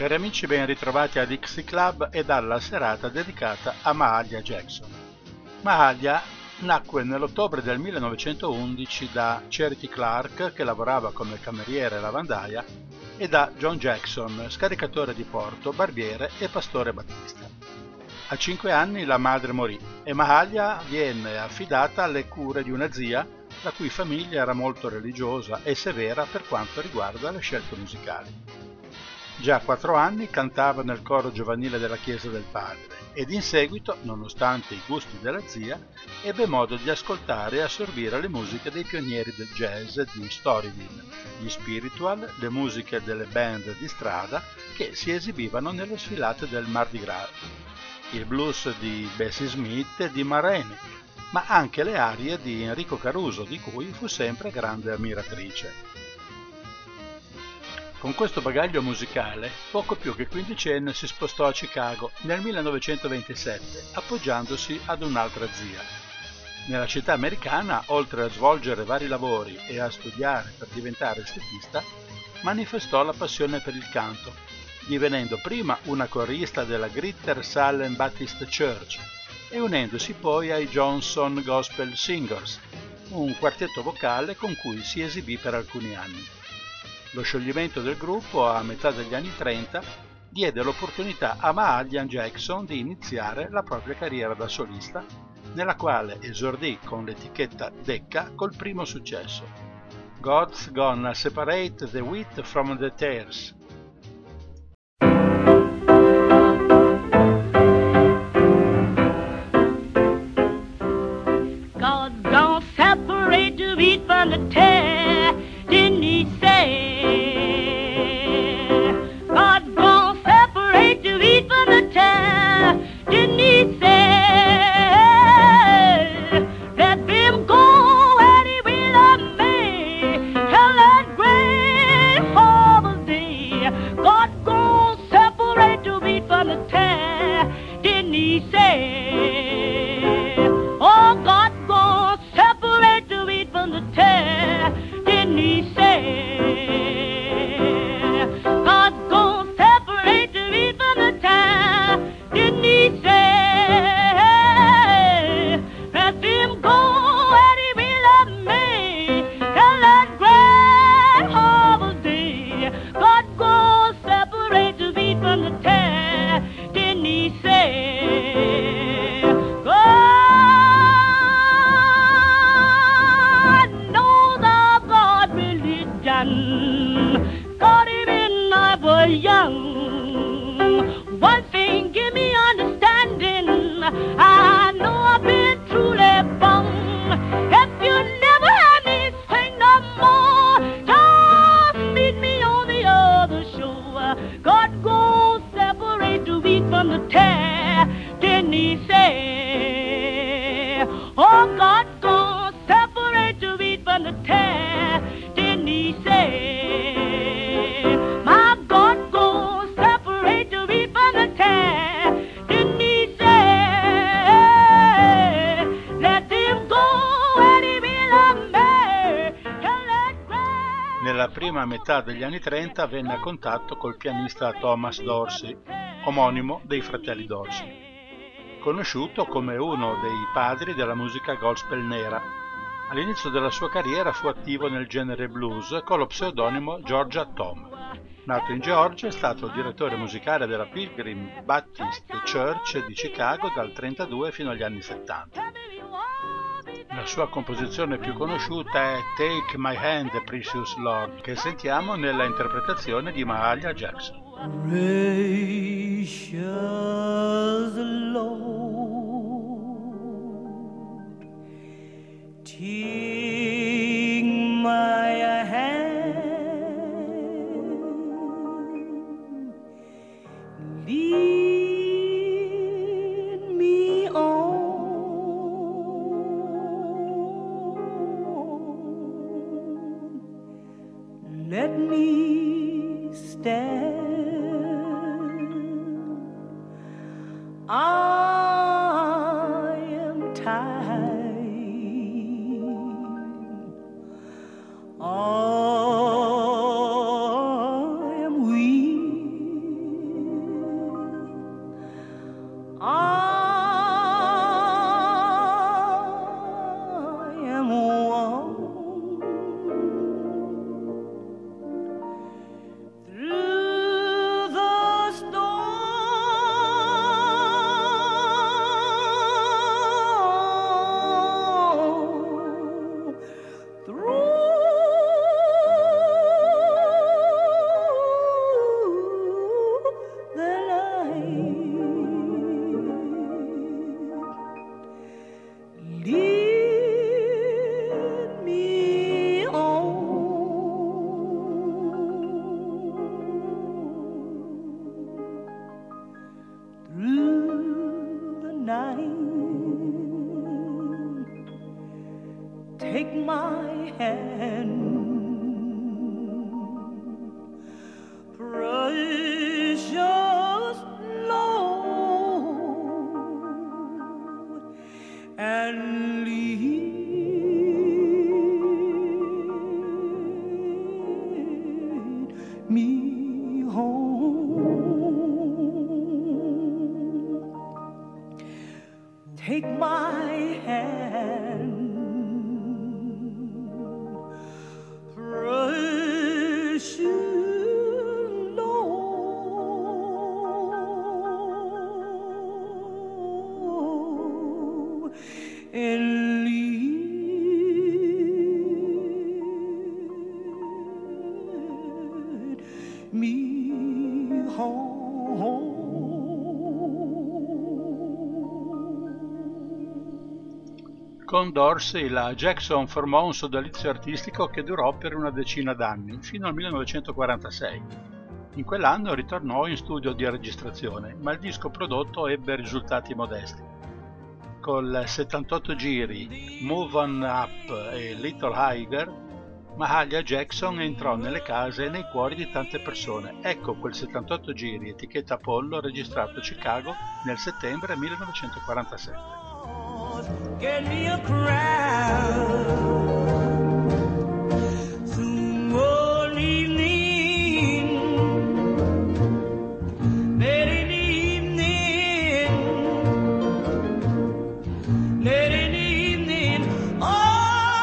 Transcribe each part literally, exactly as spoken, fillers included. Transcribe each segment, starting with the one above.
Cari amici, ben ritrovati a Dixie Club e alla serata dedicata a Mahalia Jackson. Mahalia nacque nell'ottobre del millenovecentoundici da Charity Clark, che lavorava come cameriera e lavandaia, e da John Jackson, scaricatore di porto, barbiere e pastore battista. A cinque anni la madre morì e Mahalia viene affidata alle cure di una zia, la cui famiglia era molto religiosa e severa per quanto riguarda le scelte musicali. Già a quattro anni cantava nel coro giovanile della chiesa del padre ed in seguito, nonostante i gusti della zia, ebbe modo di ascoltare e assorbire le musiche dei pionieri del jazz di Storyville, gli spiritual, le musiche delle band di strada che si esibivano nelle sfilate del Mardi Gras, il blues di Bessie Smith e di Ma Rainey, ma anche le arie di Enrico Caruso, di cui fu sempre grande ammiratrice. Con questo bagaglio musicale, poco più che quindicenne si spostò a Chicago nel millenovecentoventisette, appoggiandosi ad un'altra zia. Nella città americana, oltre a svolgere vari lavori e a studiare per diventare estetista, manifestò la passione per il canto, divenendo prima una corista della Greater Salem Baptist Church e unendosi poi ai Johnson Gospel Singers, un quartetto vocale con cui si esibì per alcuni anni. Lo scioglimento del gruppo, a metà degli anni trenta, diede l'opportunità a Mahalia Jackson di iniziare la propria carriera da solista, nella quale esordì con l'etichetta Decca col primo successo, God's Gonna Separate the Wheat from the Tares. God's gonna separate the wheat from the tares, didn't he say? A metà degli anni trenta venne a contatto col pianista Thomas Dorsey, omonimo dei fratelli Dorsey, conosciuto come uno dei padri della musica gospel nera. All'inizio della sua carriera fu attivo nel genere blues con lo pseudonimo Georgia Tom. Nato in Georgia, è stato direttore musicale della Pilgrim Baptist Church di Chicago dal trentadue fino agli anni settanta. La sua composizione più conosciuta è Take My Hand, Precious Lord, che sentiamo nella interpretazione di Mahalia Jackson. Precious Lord, take my hand, lead me. I am time. I am weak. I am warm. Through the storm, through the night, lead me on. Through the night, take my hand, precious Lord, and lead me home. Take my hand, precious Lord, and lead me home. Con Dorsey la Jackson formò un sodalizio artistico che durò per una decina d'anni, fino al millenovecentoquarantasei. In quell'anno ritornò in studio di registrazione, ma il disco prodotto ebbe risultati modesti. Col settantotto giri, Move On Up e Little Higher, Mahalia Jackson entrò nelle case e nei cuori di tante persone. Ecco quel settantotto giri etichetta Apollo registrato a Chicago nel settembre millenovecentoquarantasette. Get me a crowd. Tomorrow evening, late in the evening, late in the evening. Oh,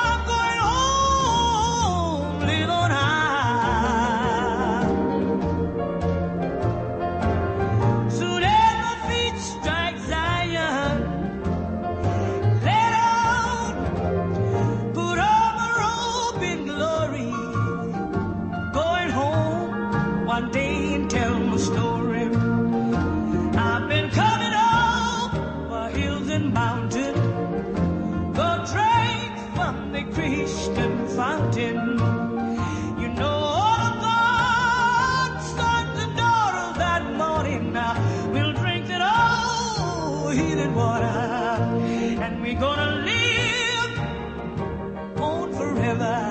I'm going home, live on high. Soon as my feet strike Zion. One day and tell my story. I've been coming up by hills and mountains, the train from the Christian fountain. You know all of God's sons and daughters that morning. Now we'll drink that old healing water, and we're gonna live on forever.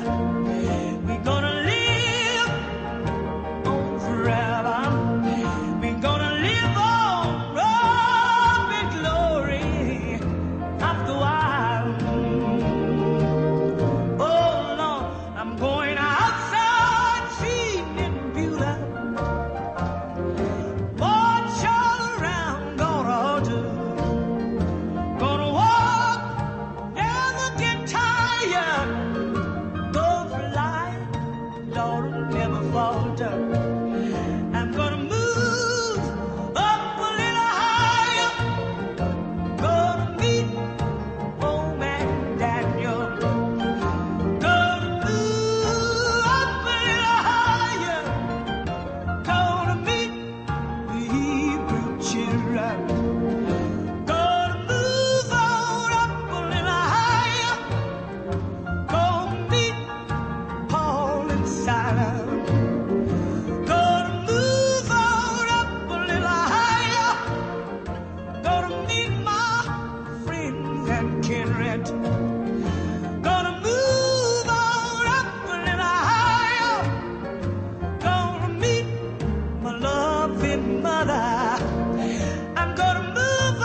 Mother, I'm gonna move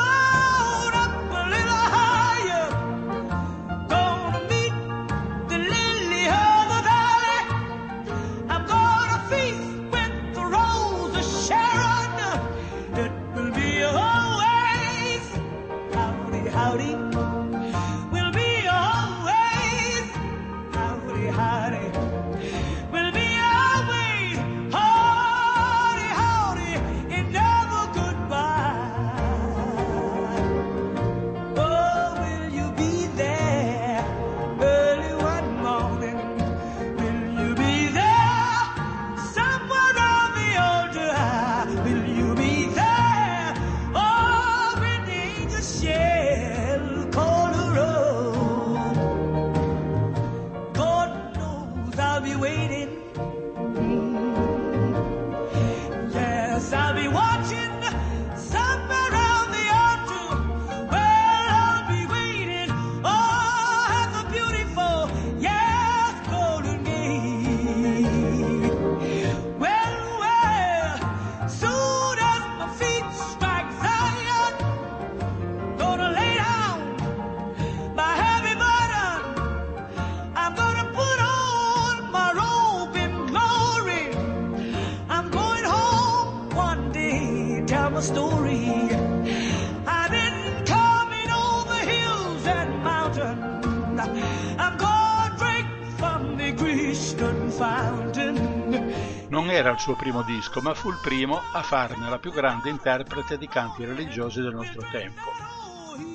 era il suo primo disco, ma fu il primo a farne la più grande interprete di canti religiosi del nostro tempo.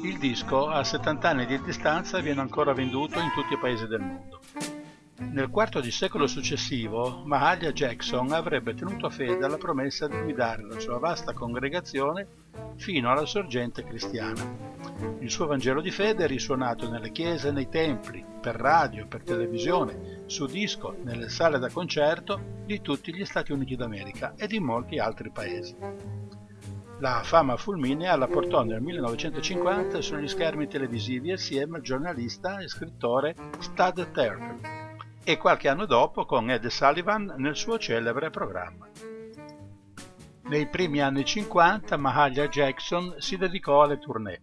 Il disco, a settanta anni di distanza, viene ancora venduto in tutti i paesi del mondo. Nel quarto di secolo successivo, Mahalia Jackson avrebbe tenuto fede alla promessa di guidare la sua vasta congregazione fino alla sorgente cristiana. Il suo Vangelo di fede è risuonato nelle chiese e nei templi, per radio, per televisione, su disco, nelle sale da concerto di tutti gli Stati Uniti d'America e di molti altri paesi. La fama fulminea la portò nel millenovecentocinquanta sugli schermi televisivi assieme al giornalista e scrittore Stud Turner e qualche anno dopo con Ed Sullivan nel suo celebre programma. Nei primi anni cinquanta Mahalia Jackson si dedicò alle tournée.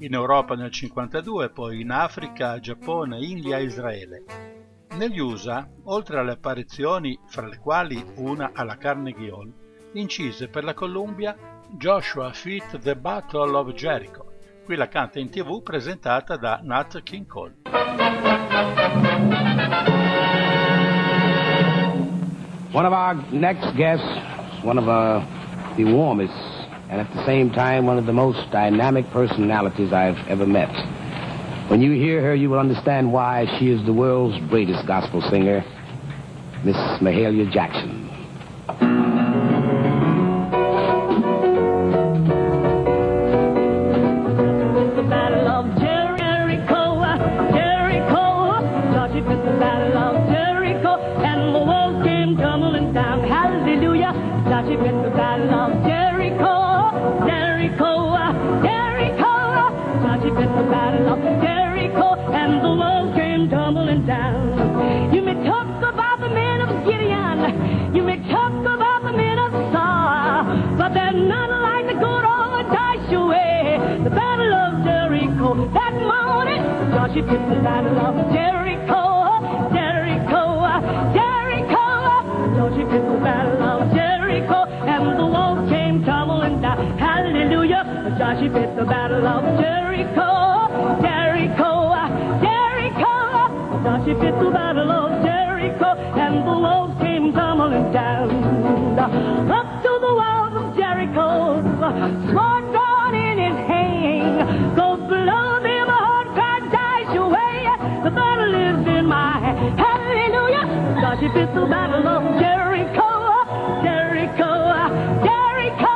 In Europa nel cinquantadue, poi in Africa, Giappone, India e Israele. Negli U S A, oltre alle apparizioni, fra le quali una alla Carnegie Hall, incise per la Columbia Joshua Feat The Battle of Jericho. Qui la canta in tv presentata da Nat King Cole. One of our next guests, one of uh, the warmest and at the same time one of the most dynamic personalities I've ever met. When you hear her, you will understand why she is the world's greatest gospel singer, Miss Mahalia Jackson. The Battle of Jericho, Jericho, started with the Battle of Jericho, and the walls came tumbling down, hallelujah. Started with the Battle of Jericho, Jericho, Jericho. Started with the Battle of Jericho, and the walls came tumbling down. You may talk about the men of Gideon, you may talk about the men of Saul, but they're none like the good old Joshua. The Battle of Jericho that morning. Started with the Battle of Jericho, Jericho, Jericho. Started with the Battle of Jericho, and the walls came tumbling down, hallelujah. Joshua fit the Battle of Jericho, Jericho, Jericho. Joshua fit the Battle of Jericho, and the walls came tumbling down. Up to the walls of Jericho, sword drawn in his hand, go blow them a hard crowd, dash away, the battle is in my hand, hallelujah. Joshua fit the Battle of Jericho, Jericho, Jericho.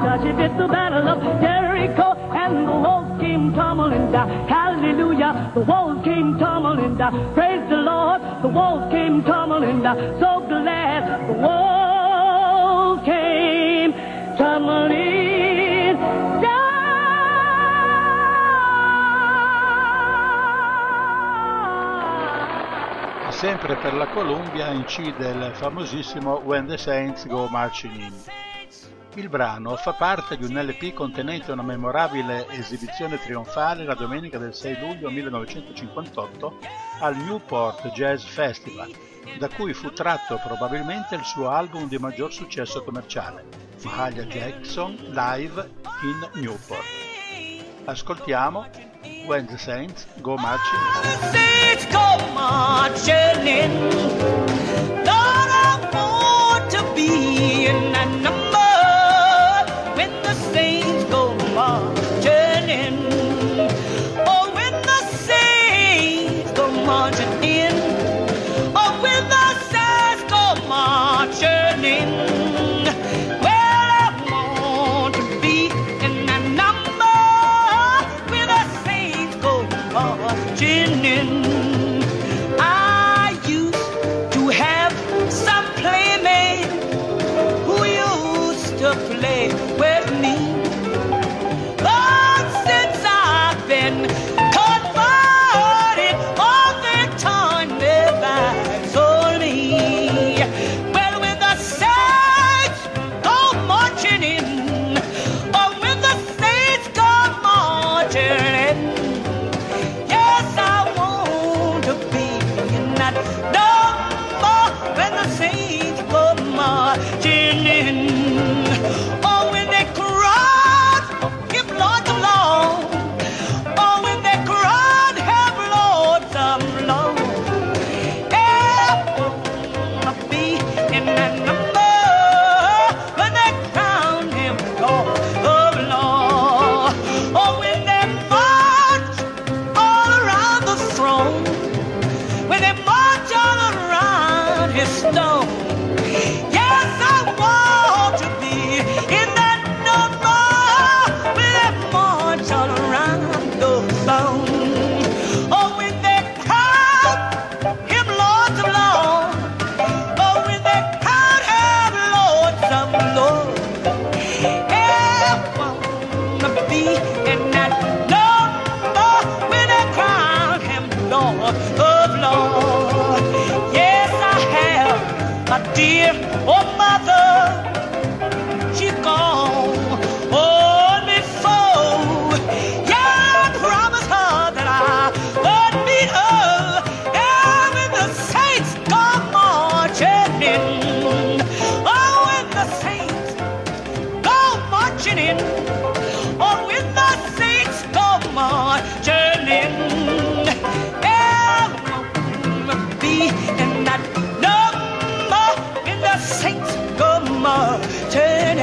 Joshua fit the Battle of Jericho, and the walls came tumbling down, hallelujah. The walls came tumbling down, praise the Lord. The walls came tumbling down, so glad. The walls came tumbling down. Sempre per la Columbia incide il famosissimo When the Saints Go Marching In. Il brano fa parte di un L P contenente una memorabile esibizione trionfale la domenica del sei luglio millenovecentocinquantotto al Newport Jazz Festival, da cui fu tratto probabilmente il suo album di maggior successo commerciale, Mahalia Jackson Live in Newport. Ascoltiamo When the Saints Go Marching In. When the saints go marching in, Lord, I want to be in that number. When the saints go marching in, oh, when the saints go marching in, oh, when the saints go marching in, well, I want to be in that number when the saints go marching in. I used to have some playmate who you marching ever be and not no more when the saints go marching.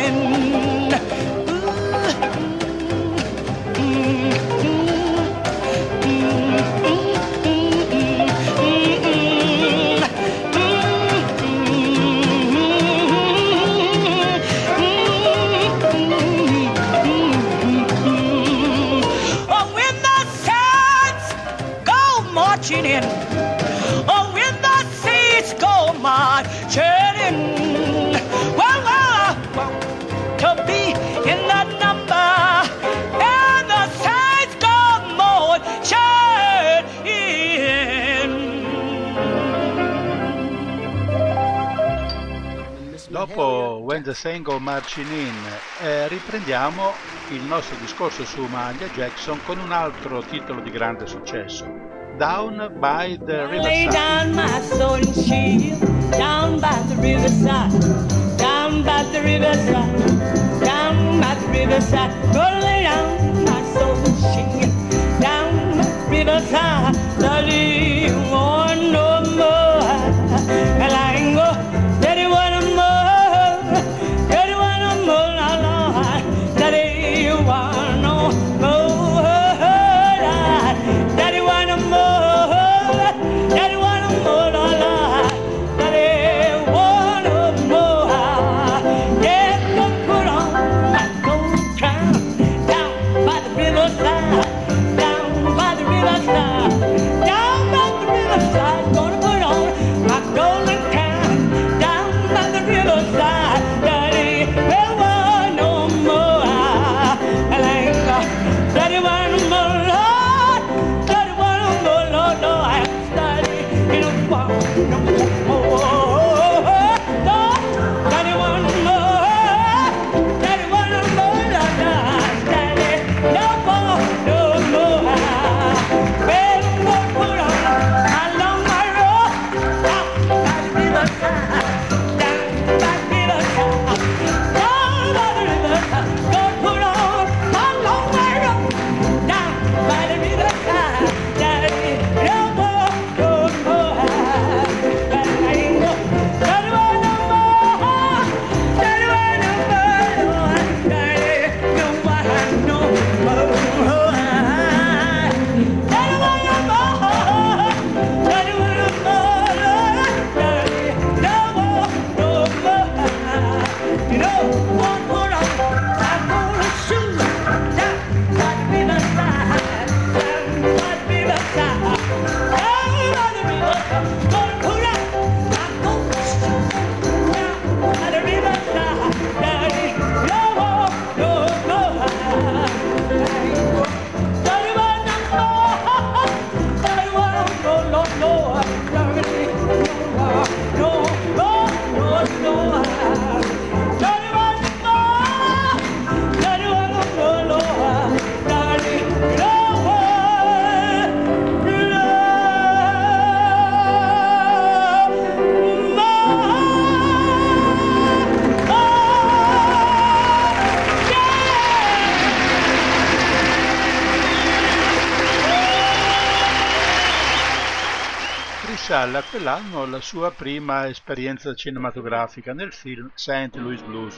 Dopo When the Saints Go Marching In eh, riprendiamo il nostro discorso su Mahalia Jackson con un altro titolo di grande successo, Down by the Riverside. Down my soul and shield, down by the riverside, down by the riverside, down by the riverside. Go lay down my soul and shield, down by the riverside. Lolly, one no more, and I ain't go. A quell'anno la sua prima esperienza cinematografica nel film Saint Louis Blues,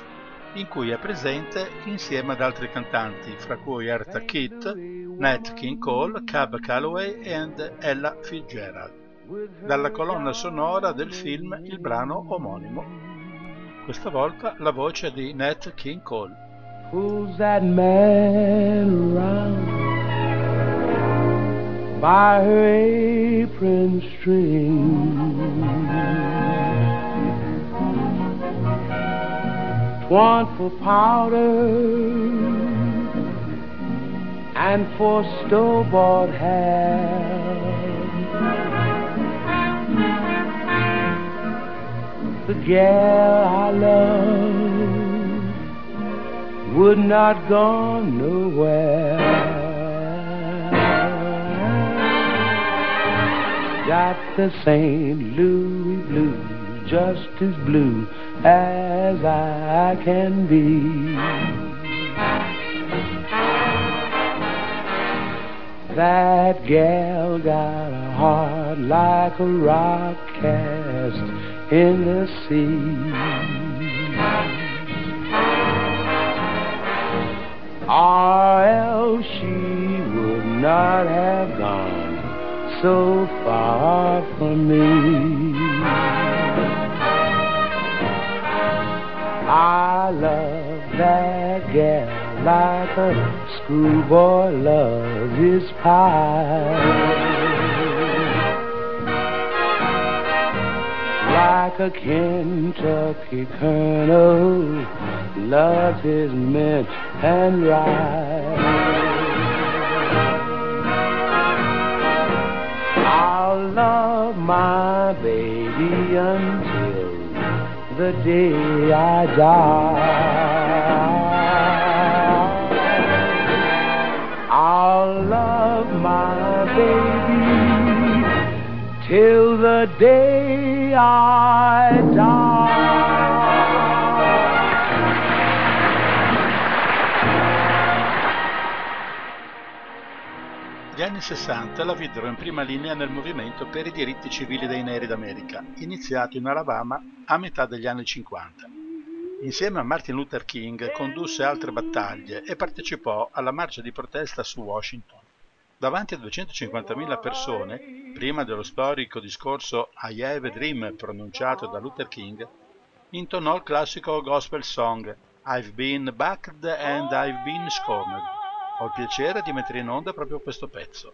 in cui è presente insieme ad altri cantanti, fra cui Arthur Kitt, Nat King Cole, Cab Calloway e Ella Fitzgerald. Dalla colonna sonora del film il brano omonimo. Questa volta la voce di Nat King Cole. Who's that man around? By her apron string, twant for powder and for store-bought hair. The gal I love would not go nowhere. Got the Saint Louis blues, just as blue as I can be. That gal got a heart like a rock cast in the sea, or else she would not have gone so far from me. I love that gal like a schoolboy loves his pie, like a Kentucky colonel loves his mint and rye. I'll love my baby until the day I die. I'll love my baby till the day I die. Gli anni sessanta la videro in prima linea nel movimento per i diritti civili dei neri d'America, iniziato in Alabama a metà degli anni cinquanta. Insieme a Martin Luther King condusse altre battaglie e partecipò alla marcia di protesta su Washington. Davanti a duecentocinquantamila persone, prima dello storico discorso I Have a Dream pronunciato da Luther King, intonò il classico gospel song I've Been Bucked and I've Been Scorned. Ho il piacere di mettere in onda proprio questo pezzo.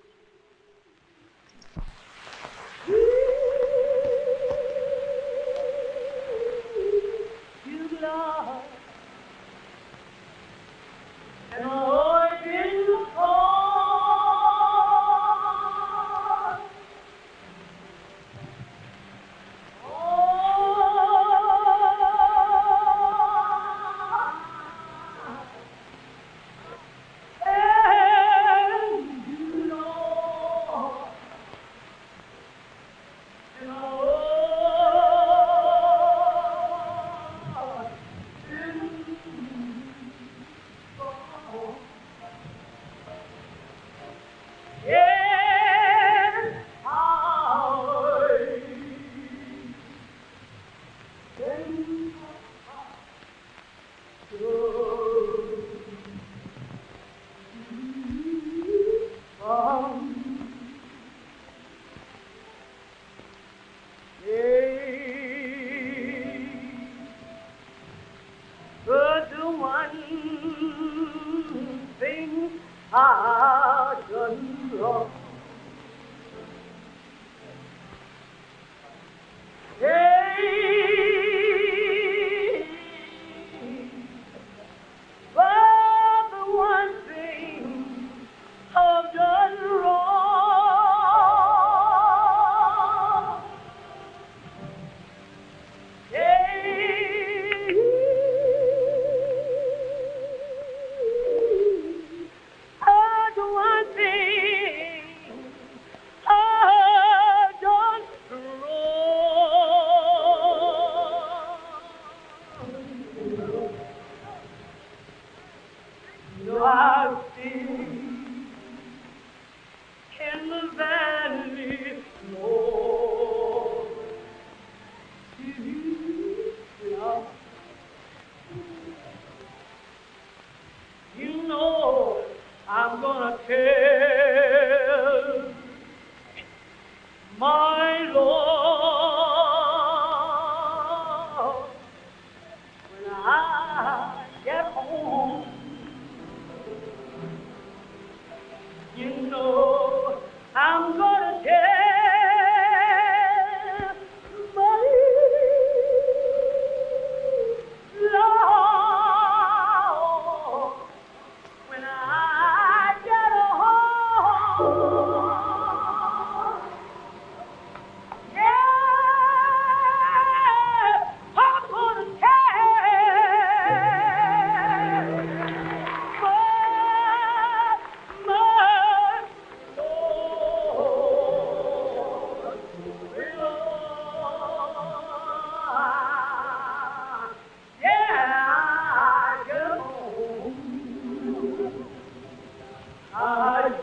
I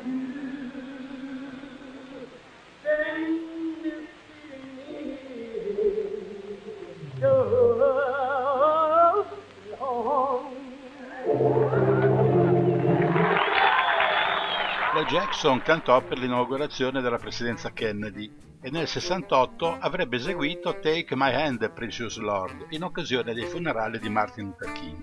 do. Mahalia Jackson cantò per l'inaugurazione della presidenza Kennedy e nel sessantotto avrebbe eseguito Take My Hand, Precious Lord in occasione dei funerali di Martin Luther King.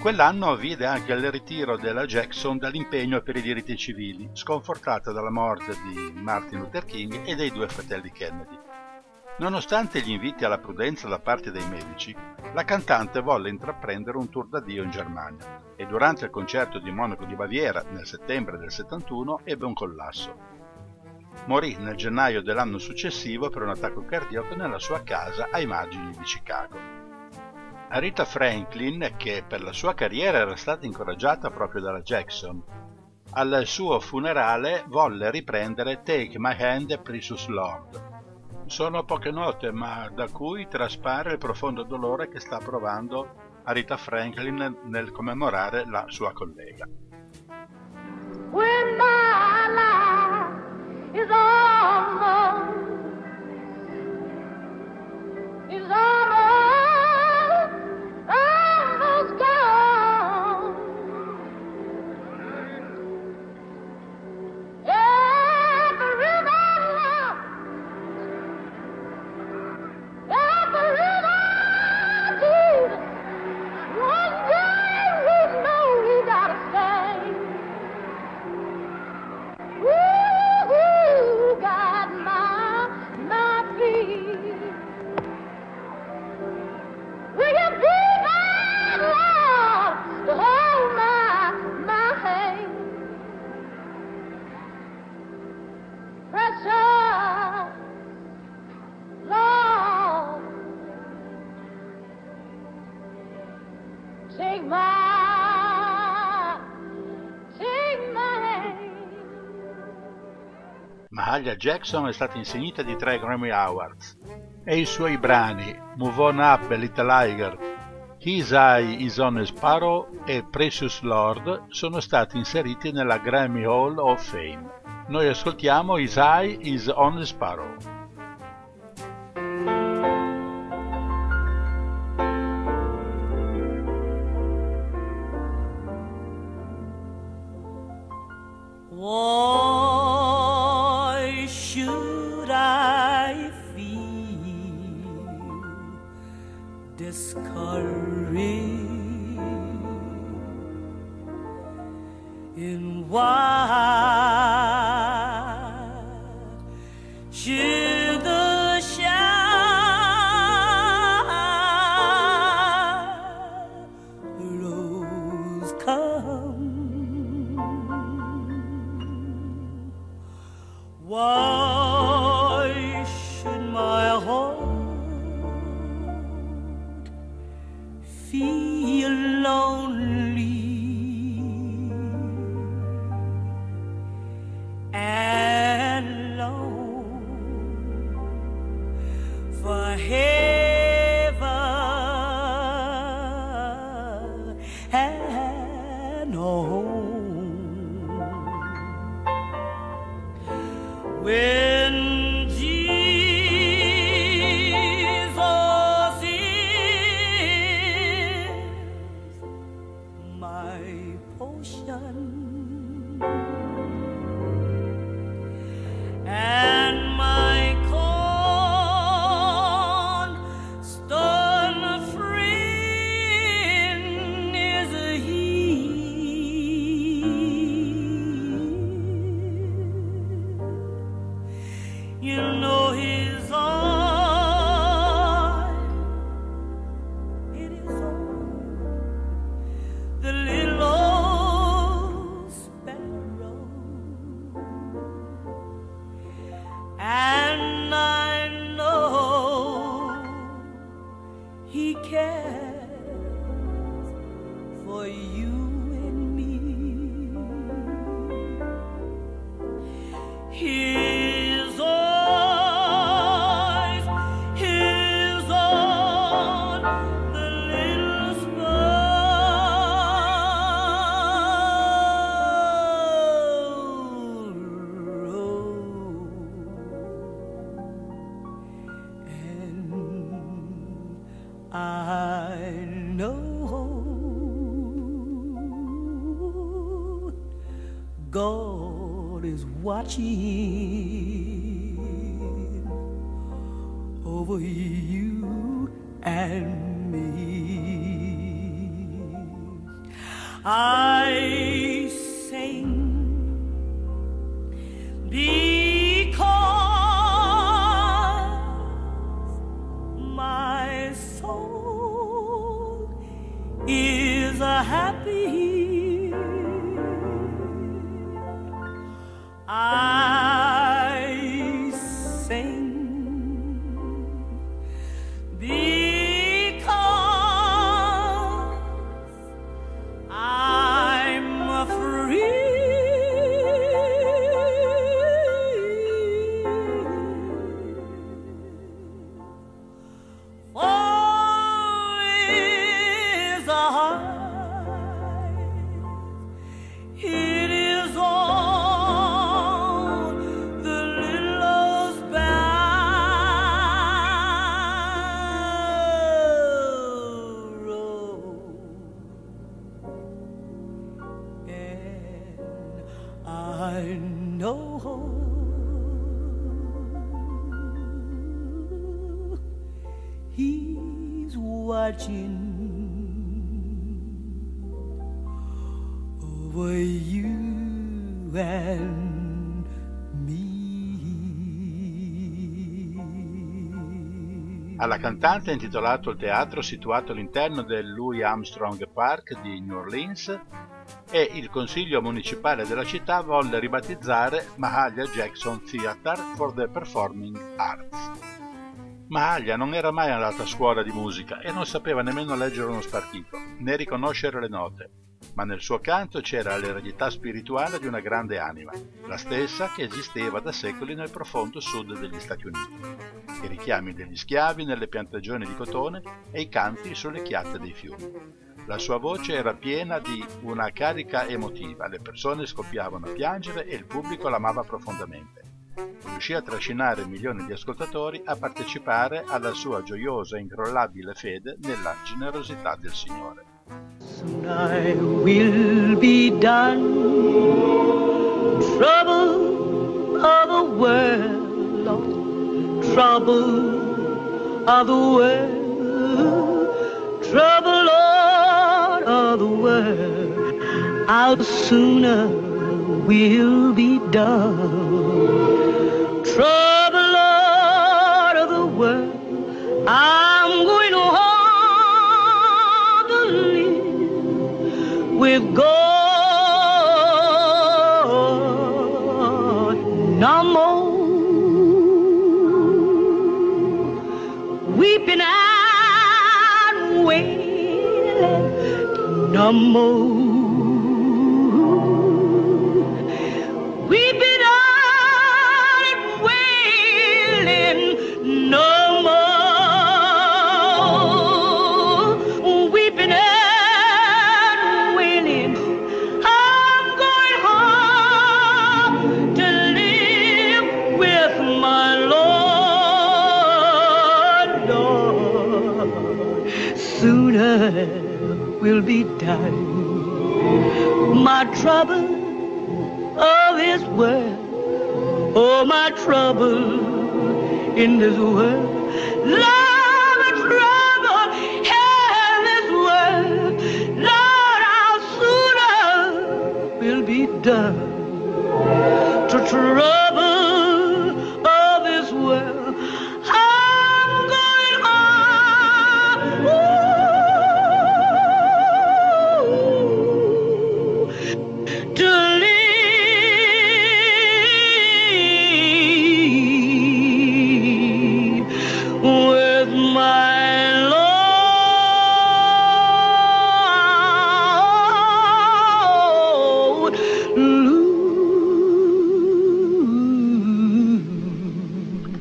Quell'anno vide anche il ritiro della Jackson dall'impegno per i diritti civili, sconfortata dalla morte di Martin Luther King e dei due fratelli Kennedy. Nonostante gli inviti alla prudenza da parte dei medici, la cantante volle intraprendere un tour d'addio in Germania e durante il concerto di Monaco di Baviera nel settembre del settantuno ebbe un collasso. Morì nel gennaio dell'anno successivo per un attacco cardiaco nella sua casa ai margini di Chicago. Aretha Franklin, che per la sua carriera era stata incoraggiata proprio dalla Jackson, al suo funerale volle riprendere Take My Hand, Precious Lord. Sono poche note, ma da cui traspare il profondo dolore che sta provando Aretha Franklin nel commemorare la sua collega. When my life is almost, is almost, almost gone, every river, every river. Mahalia Jackson è stata insignita di tre Grammy Awards e i suoi brani Move On Up, Little Tiger, His Eye Is on a Sparrow e Precious Lord sono stati inseriti nella Grammy Hall of Fame. Noi ascoltiamo His Eye Is on a Sparrow. God is watching over you and me. I sing because my soul is a happy. I sing because I'm free. For is a high, it is all. Over you and me. Alla cantante è intitolato il teatro situato all'interno del Louis Armstrong Park di New Orleans e il consiglio municipale della città volle ribattezzare Mahalia Jackson Theatre for the Performing Arts. Mahalia non era mai andata a scuola di musica e non sapeva nemmeno leggere uno spartito, né riconoscere le note, ma nel suo canto c'era l'eredità spirituale di una grande anima, la stessa che esisteva da secoli nel profondo sud degli Stati Uniti, i richiami degli schiavi nelle piantagioni di cotone e i canti sulle chiatte dei fiumi. La sua voce era piena di una carica emotiva, le persone scoppiavano a piangere e il pubblico l'amava profondamente. Riuscì a trascinare milioni di ascoltatori a partecipare alla sua gioiosa e incrollabile fede nella generosità del Signore. Soon I will be done, trouble of the world, Lord, trouble of the world, trouble Lord of the world, how sooner will be done. Trouble, Lord of the world, I'm going home to live with God no more. Weeping and wailing no more. Will be done. My trouble of this world, oh my trouble in this world, Lord, my trouble in this world, Lord, how sooner will be done to trouble.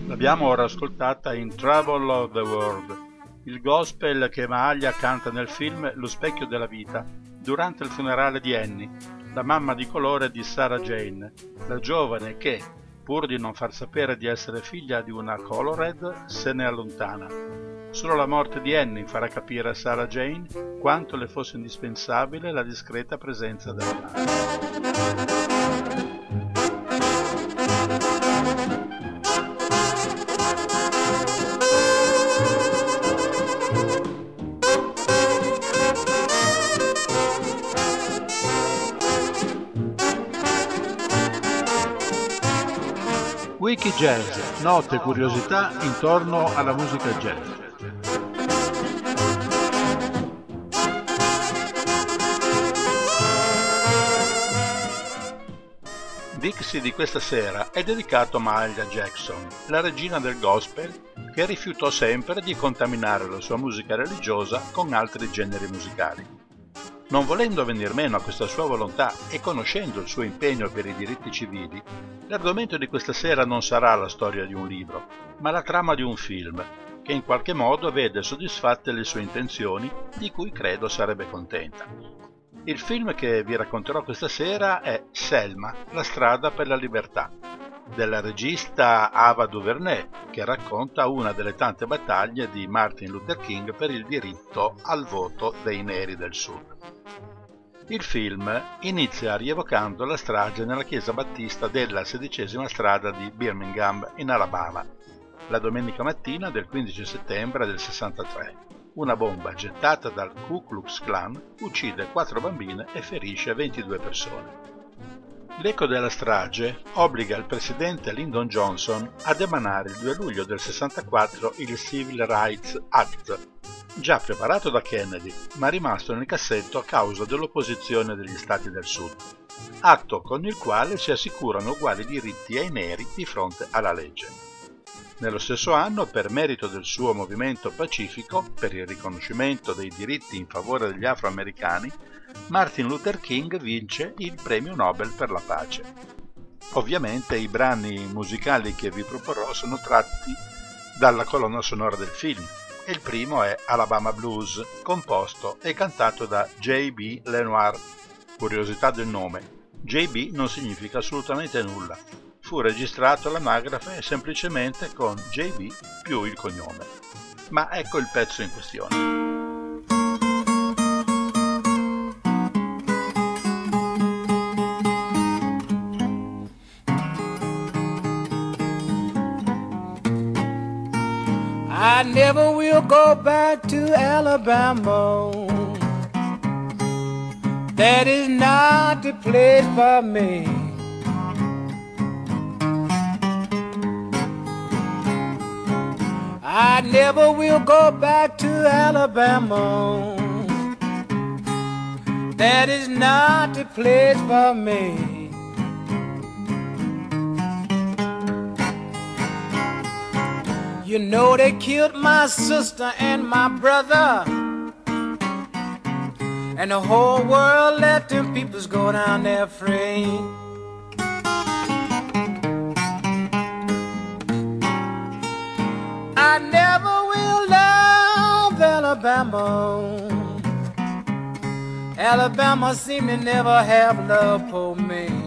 L'abbiamo ora ascoltata in Trouble of the World, il gospel che Mahalia canta nel film Lo specchio della vita, durante il funerale di Annie, la mamma di colore di Sarah Jane, la giovane che, pur di non far sapere di essere figlia di una colored, se ne allontana. Solo la morte di Annie farà capire a Sarah Jane quanto le fosse indispensabile la discreta presenza della madre. Wiki Jazz, note e curiosità intorno alla musica jazz. Dixie di questa sera è dedicato a Mahalia Jackson, la regina del gospel, che rifiutò sempre di contaminare la sua musica religiosa con altri generi musicali. Non volendo venir meno a questa sua volontà e conoscendo il suo impegno per i diritti civili, l'argomento di questa sera non sarà la storia di un libro, ma la trama di un film, che in qualche modo vede soddisfatte le sue intenzioni, di cui credo sarebbe contenta. Il film che vi racconterò questa sera è Selma, la strada per la libertà, della regista Ava DuVernay, che racconta una delle tante battaglie di Martin Luther King per il diritto al voto dei neri del Sud. Il film inizia rievocando la strage nella chiesa battista della sedicesima strada di Birmingham, in Alabama, la domenica mattina del quindici settembre del sessantatré. Una bomba gettata dal Ku Klux Klan uccide quattro bambine e ferisce ventidue persone. L'eco della strage obbliga il presidente Lyndon Johnson ad emanare il due luglio del sessantaquattro il Civil Rights Act, già preparato da Kennedy, ma rimasto nel cassetto a causa dell'opposizione degli Stati del Sud, atto con il quale si assicurano uguali diritti ai neri di fronte alla legge. Nello stesso anno, per merito del suo movimento pacifico per il riconoscimento dei diritti in favore degli afroamericani, Martin Luther King vince il premio Nobel per la pace. Ovviamente i brani musicali che vi proporrò sono tratti dalla colonna sonora del film, e il primo è Alabama Blues, composto e cantato da J B Lenoir. Curiosità del nome, J B non significa assolutamente nulla, fu registrato all'anagrafe semplicemente con J B più il cognome. Ma ecco il pezzo in questione. I never will go back to Alabama. That is not the place for me. I never will go back to Alabama. That is not the place for me. You know they killed my sister and my brother, and the whole world let them peoples go down there free. I never will love Alabama. Alabama seem to never have love for me.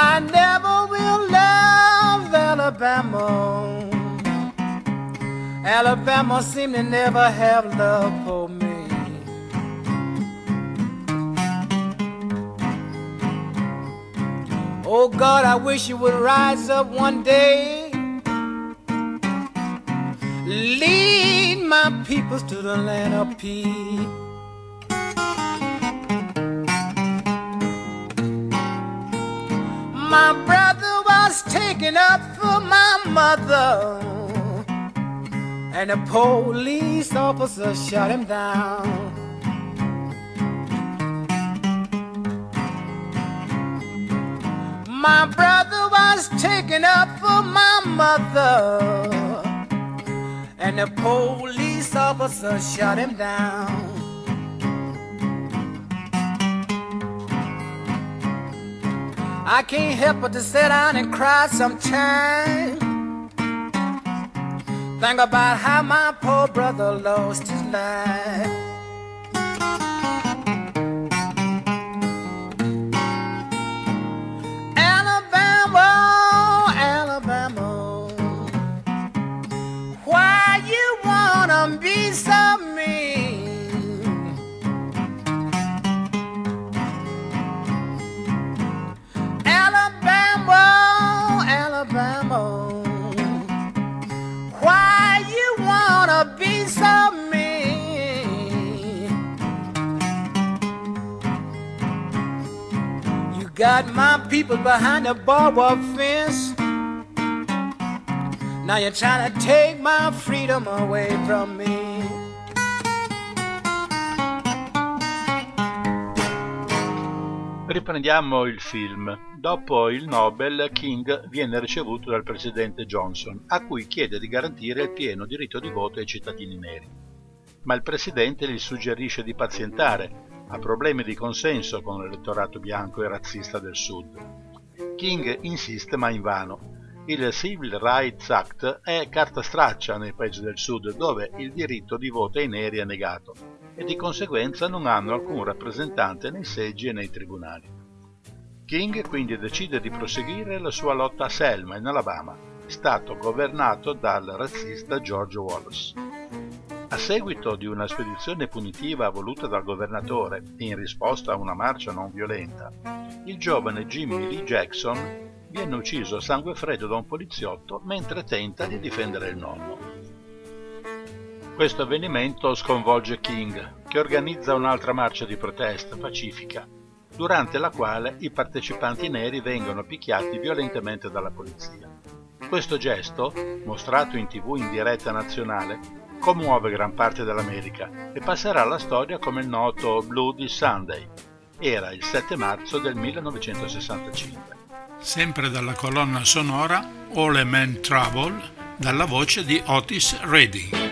I never will love Alabama. Alabama seem to never have love for me. Oh God, I wish you would rise up one day, lead my peoples to the land of peace. My brother was taken up for my mother, and a police officer shot him down. My brother was taken up for my mother, and a police officer shot him down. I can't help but to sit down and cry sometimes. Think about how my poor brother lost his life. Alabama, Alabama, why you wanna be so mean? Why you wanna be so mean? Got my people behind the barbed fence. Now you're trying to take my freedom away from me. Riprendiamo il film. Dopo il Nobel, King viene ricevuto dal presidente Johnson, a cui chiede di garantire il pieno diritto di voto ai cittadini neri. Ma il presidente gli suggerisce di pazientare, ha problemi di consenso con l'elettorato bianco e razzista del Sud. King insiste, ma invano. Il Civil Rights Act è carta straccia nei paesi del Sud, dove il diritto di voto ai neri è negato e di conseguenza non hanno alcun rappresentante nei seggi e nei tribunali. King quindi decide di proseguire la sua lotta a Selma, in Alabama, stato governato dal razzista George Wallace. A seguito di una spedizione punitiva voluta dal governatore in risposta a una marcia non violenta, il giovane Jimmy Lee Jackson viene ucciso a sangue freddo da un poliziotto mentre tenta di difendere il nonno. Questo avvenimento sconvolge King, che organizza un'altra marcia di protesta pacifica, durante la quale i partecipanti neri vengono picchiati violentemente dalla polizia. Questo gesto, mostrato in tivù in diretta nazionale, commuove gran parte dell'America e passerà alla storia come il noto Bloody Sunday. Era il sette marzo del millenovecentosessantacinque. Sempre dalla colonna sonora All a Man Trouble, dalla voce di Otis Redding.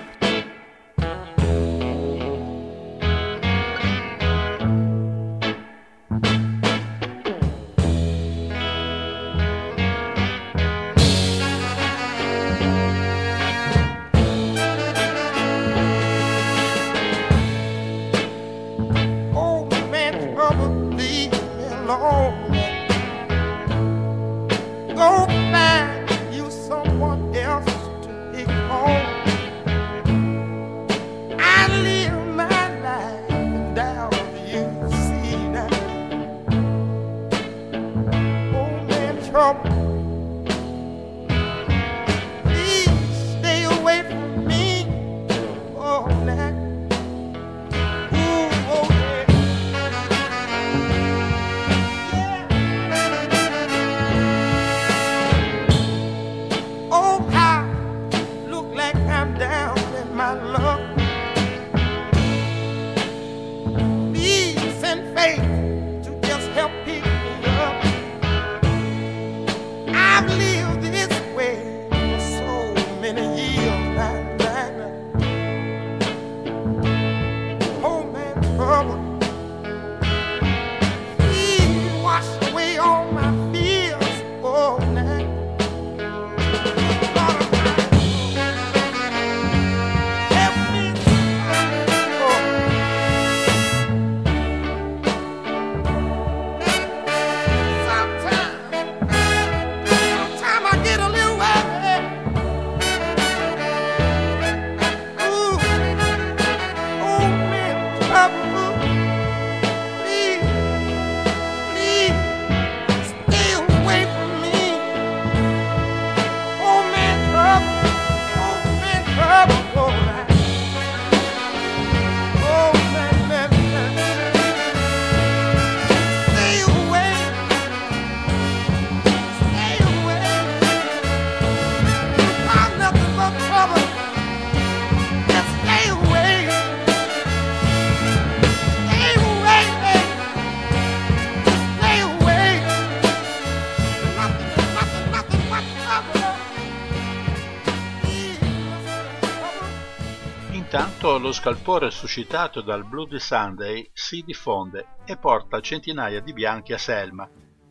Lo scalpore suscitato dal Bloody Sunday si diffonde e porta centinaia di bianchi a Selma,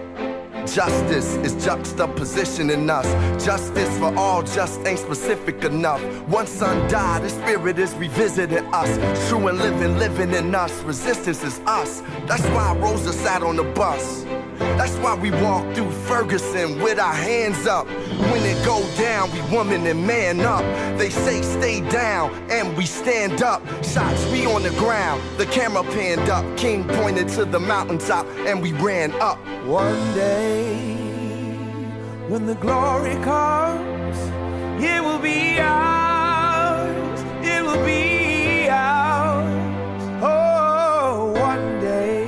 Justice is juxtapositioning us. Justice for all just ain't specific enough. One son died, his spirit is revisiting us. True and living, living in us. Resistance is us. That's why Rosa sat on the bus. That's why we walk through Ferguson with our hands up. When it go down, we woman and man up. They say stay down, and we stand up. Shots, we on the ground, the camera panned up. King pointed to the mountaintop, and we ran up. One day, when the glory comes, it will be ours, it will be ours. Oh, one day,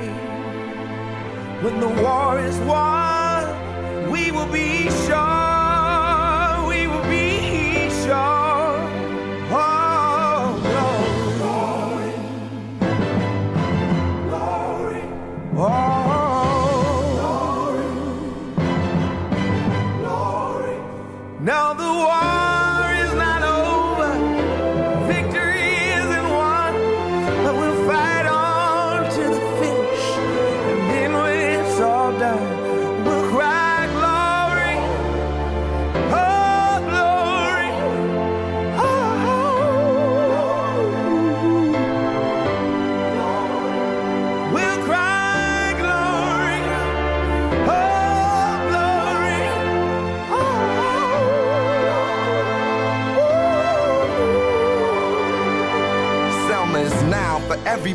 when the war is won, we will be sure, we will be sure. Oh, glory, glory, oh, glory, glory. Now the war. Every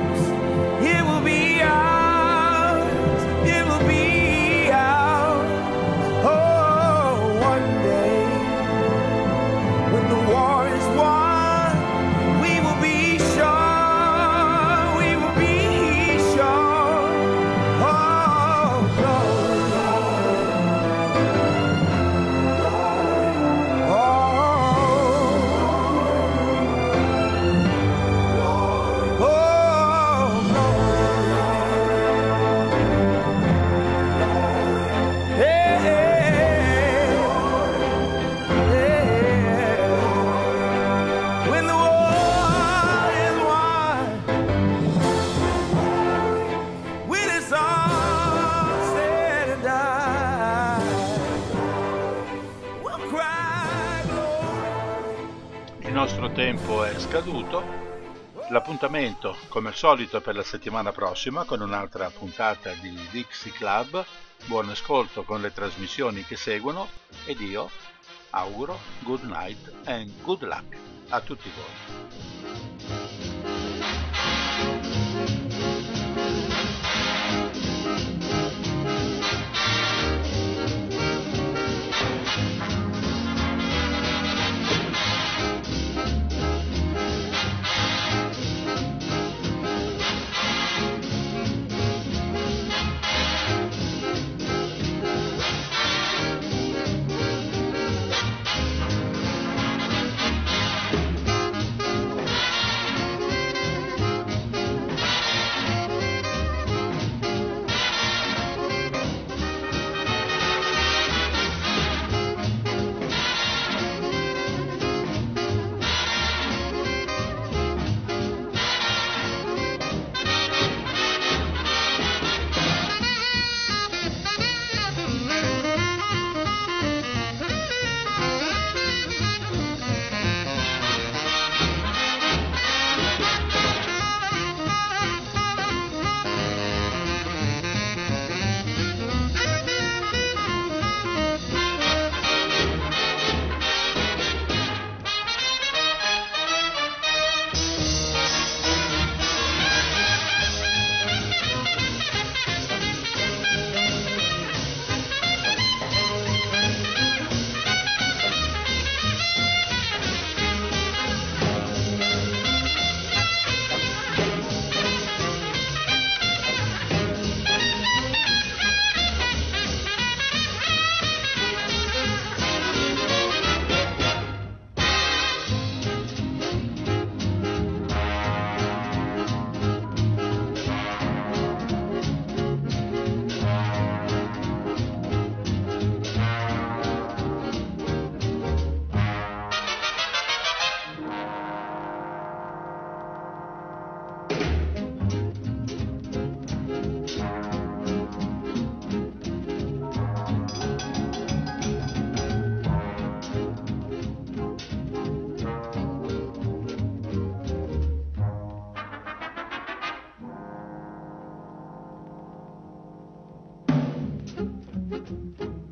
it will be ours. Oh! nostro tempo è scaduto. L'appuntamento, come al solito, per la settimana prossima con un'altra puntata di Dixie Club. Buon ascolto con le trasmissioni che seguono ed io auguro good night and good luck a tutti voi. Thank you.